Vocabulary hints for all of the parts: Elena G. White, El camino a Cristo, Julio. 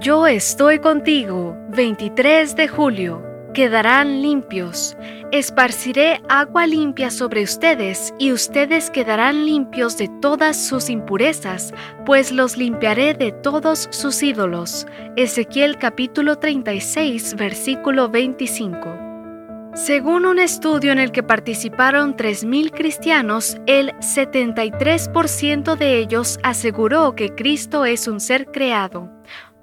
Yo estoy contigo, 23 de julio. Quedarán limpios. Esparciré agua limpia sobre ustedes, y ustedes quedarán limpios de todas sus impurezas, pues los limpiaré de todos sus ídolos. Ezequiel capítulo 36, versículo 25. Según un estudio en el que participaron 3,000 cristianos, el 73% de ellos aseguró que Cristo es un ser creado.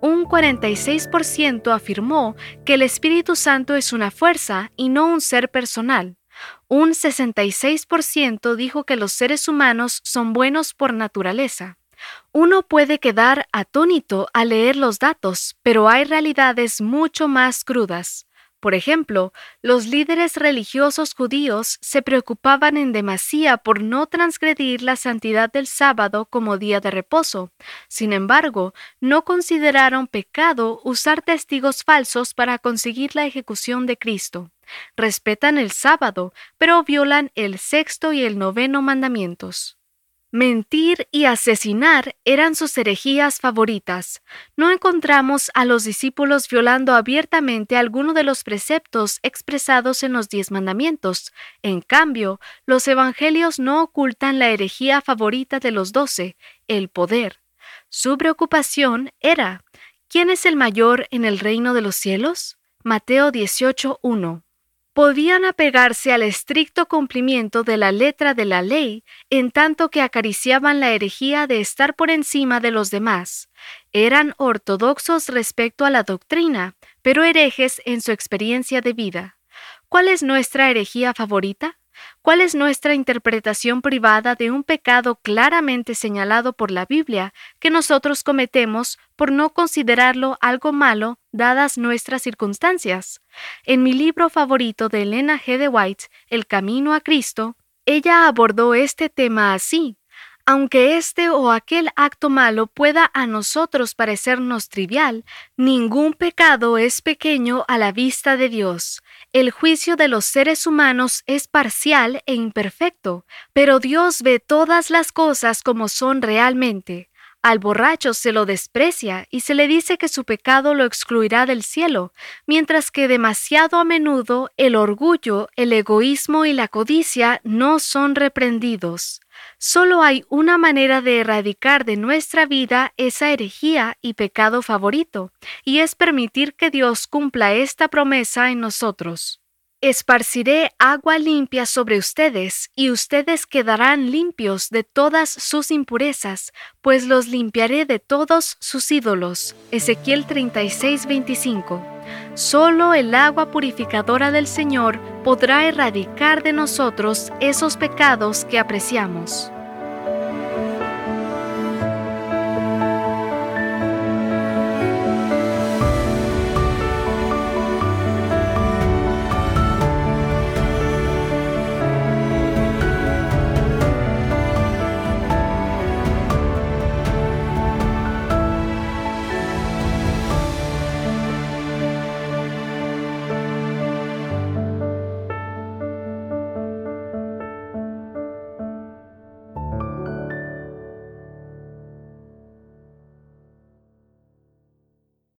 Un 46% afirmó que el Espíritu Santo es una fuerza y no un ser personal. Un 66% dijo que los seres humanos son buenos por naturaleza. Uno puede quedar atónito al leer los datos, pero hay realidades mucho más crudas. Por ejemplo, los líderes religiosos judíos se preocupaban en demasía por no transgredir la santidad del sábado como día de reposo. Sin embargo, no consideraron pecado usar testigos falsos para conseguir la ejecución de Cristo. Respetan el sábado, pero violan el 6º y el 9º mandamientos. Mentir y asesinar eran sus herejías favoritas. No encontramos a los discípulos violando abiertamente alguno de los preceptos expresados en los 10 mandamientos. En cambio, los evangelios no ocultan la herejía favorita de los 12, el poder. Su preocupación era: ¿quién es el mayor en el reino de los cielos? Mateo 18:1. Podían apegarse al estricto cumplimiento de la letra de la ley, en tanto que acariciaban la herejía de estar por encima de los demás. Eran ortodoxos respecto a la doctrina, pero herejes en su experiencia de vida. ¿Cuál es nuestra herejía favorita? ¿Cuál es nuestra interpretación privada de un pecado claramente señalado por la Biblia que nosotros cometemos por no considerarlo algo malo dadas nuestras circunstancias? En mi libro favorito de Elena G. White, El camino a Cristo, ella abordó este tema así: aunque este o aquel acto malo pueda a nosotros parecernos trivial, ningún pecado es pequeño a la vista de Dios. El juicio de los seres humanos es parcial e imperfecto, pero Dios ve todas las cosas como son realmente. Al borracho se lo desprecia y se le dice que su pecado lo excluirá del cielo, mientras que demasiado a menudo el orgullo, el egoísmo y la codicia no son reprendidos. Solo hay una manera de erradicar de nuestra vida esa herejía y pecado favorito, y es permitir que Dios cumpla esta promesa en nosotros. Esparciré agua limpia sobre ustedes, y ustedes quedarán limpios de todas sus impurezas, pues los limpiaré de todos sus ídolos. Ezequiel 36:25. Solo el agua purificadora del Señor podrá erradicar de nosotros esos pecados que apreciamos.